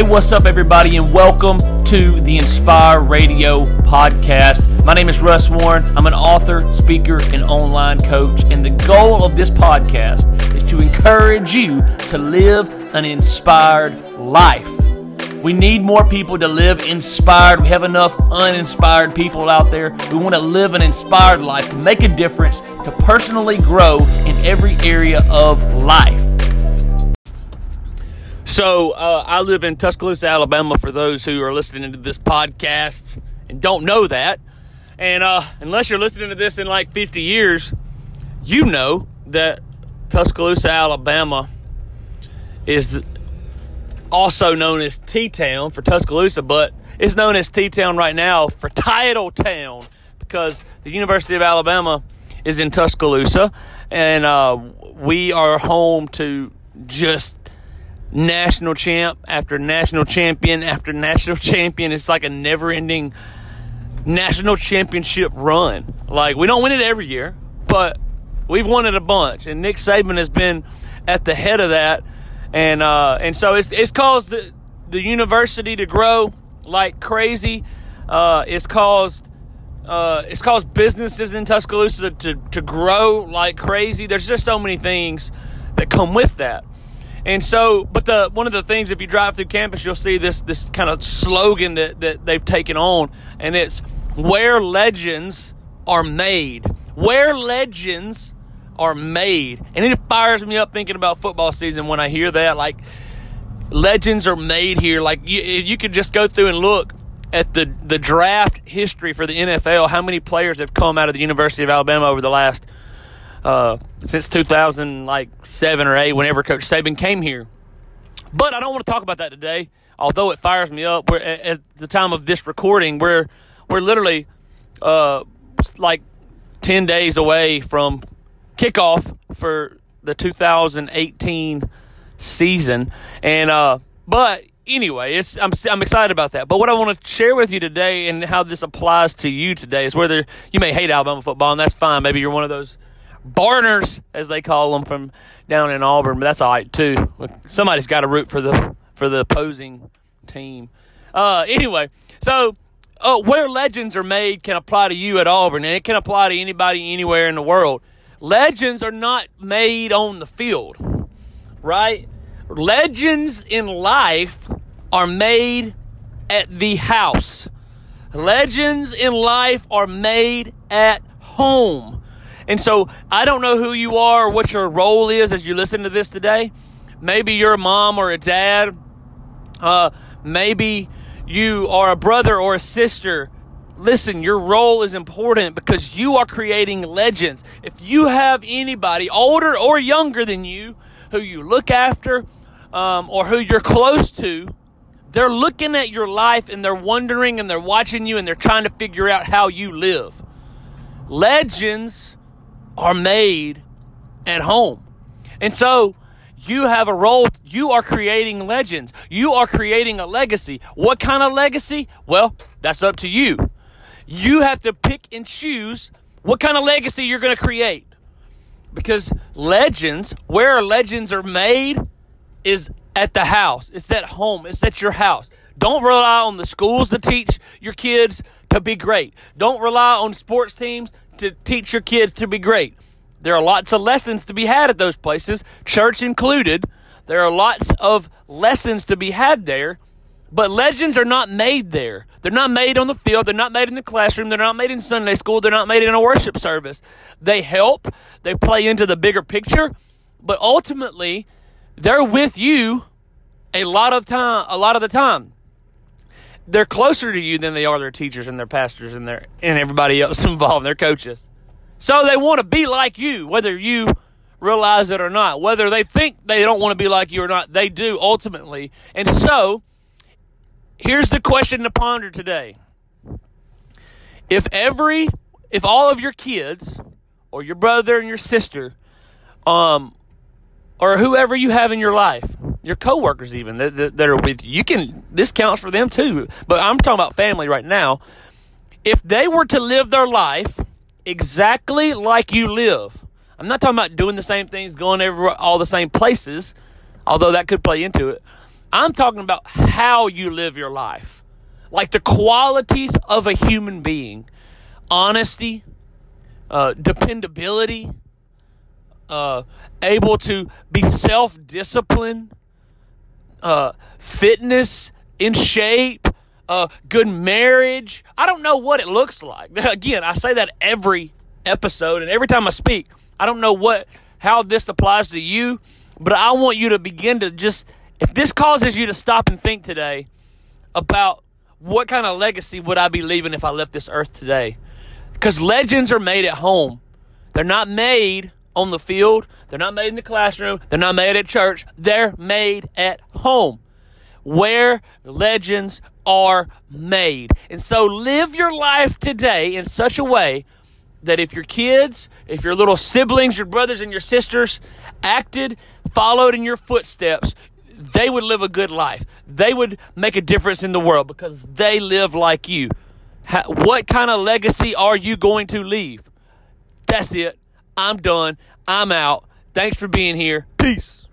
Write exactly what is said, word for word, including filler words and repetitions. Hey, what's up, everybody, and welcome to the Inspire Radio podcast. My name is Russ Warren. I'm an author, speaker, and online coach, and the goal of this podcast is to encourage you to live an inspired life. We need more people to live inspired. We have enough uninspired people out there. We want to live an inspired life, to make a difference, to personally grow in every area of life. So uh, I live in Tuscaloosa, Alabama, for those who are listening to this podcast and don't know that. And uh, unless you're listening to this in like fifty years, you know that Tuscaloosa, Alabama is the also known as T-Town for Tuscaloosa, but it's known as T-Town right now for Title Town because the University of Alabama is in Tuscaloosa, and uh, we are home to just national champ after national champion after national champion. It's like a never-ending national championship run. Like, we don't win it every year, but we've won it a bunch, and Nick Saban has been at the head of that. And uh, and so it's it's caused the, the university to grow like crazy. Uh, it's caused uh, it's caused businesses in Tuscaloosa to, to grow like crazy. There's just so many things that come with that. And so, but the one of the things, if you drive through campus, you'll see this this kind of slogan that, that they've taken on, and it's where legends are made. Where legends are made. And it fires me up thinking about football season when I hear that. Like, legends are made here. Like, you, you could just go through and look at the, the draft history for the N F L, how many players have come out of the University of Alabama over the last, uh, since two thousand seven or eight, whenever Coach Saban came here. But I don't want to talk about that today, although it fires me up. We're, at, at the time of this recording, we're, we're literally uh, like ten days away from kickoff for the two thousand eighteen season, and uh, but anyway, it's I'm I'm excited about that. But what I want to share with you today, and how this applies to you today, is whether you may hate Alabama football, and that's fine. Maybe you're one of those Barners, as they call them, from down in Auburn, but that's all right too. Somebody's got to root for the for the opposing team. Uh, anyway, so. Uh, where legends are made can apply to you at Auburn, and it can apply to anybody anywhere in the world. Legends are not made on the field, right? Legends in life are made at the house. Legends in life are made at home. And so I don't know who you are or what your role is as you listen to this today. Maybe you're a mom or a dad. Uh, maybe you are a brother or a sister. Listen, your role is important because you are creating legends. If you have anybody older or younger than you who you look after um, or who you're close to, they're looking at your life and they're wondering and they're watching you and they're trying to figure out how you live. Legends are made at home. And so you have a role. You are creating legends. You are creating a legacy. What kind of legacy? Well, that's up to you. You have to pick and choose what kind of legacy you're going to create. Because legends, where legends are made, is at the house. It's at home. It's at your house. Don't rely on the schools to teach your kids to be great. Don't rely on sports teams to teach your kids to be great. There are lots of lessons to be had at those places, church included. There are lots of lessons to be had there. But legends are not made there. They're not made on the field. They're not made in the classroom. They're not made in Sunday school. They're not made in a worship service. They help. They play into the bigger picture. But ultimately, they're with you a lot of time. A lot of the time, they're closer to you than they are their teachers and their pastors and their and everybody else involved, their coaches. So they want to be like you, whether you realize it or not. Whether they think they don't want to be like you or not, they do ultimately. And so, here's the question to ponder today. If every, if all of your kids, or your brother and your sister, um, or whoever you have in your life, your coworkers even that, that, that are with you, you can, this counts for them too, but I'm talking about family right now. If they were to live their life exactly like you live, I'm not talking about doing the same things, going everywhere, all the same places, although that could play into it. I'm talking about how you live your life. Like the qualities of a human being. Honesty, uh, dependability, uh, able to be self-disciplined, uh, fitness, in shape, uh, good marriage. I don't know what it looks like. Again, I say that every episode and every time I speak. I don't know what how this applies to you, but I want you to begin to just, if this causes you to stop and think today about what kind of legacy would I be leaving if I left this earth today? Because legends are made at home. They're not made on the field. They're not made in the classroom. They're not made at church. They're made at home, where legends are made. And so live your life today in such a way that if your kids, if your little siblings, your brothers and your sisters acted, followed in your footsteps, they would live a good life. They would make a difference in the world because they live like you. What kind of legacy are you going to leave? That's it. I'm done. I'm out. Thanks for being here. Peace.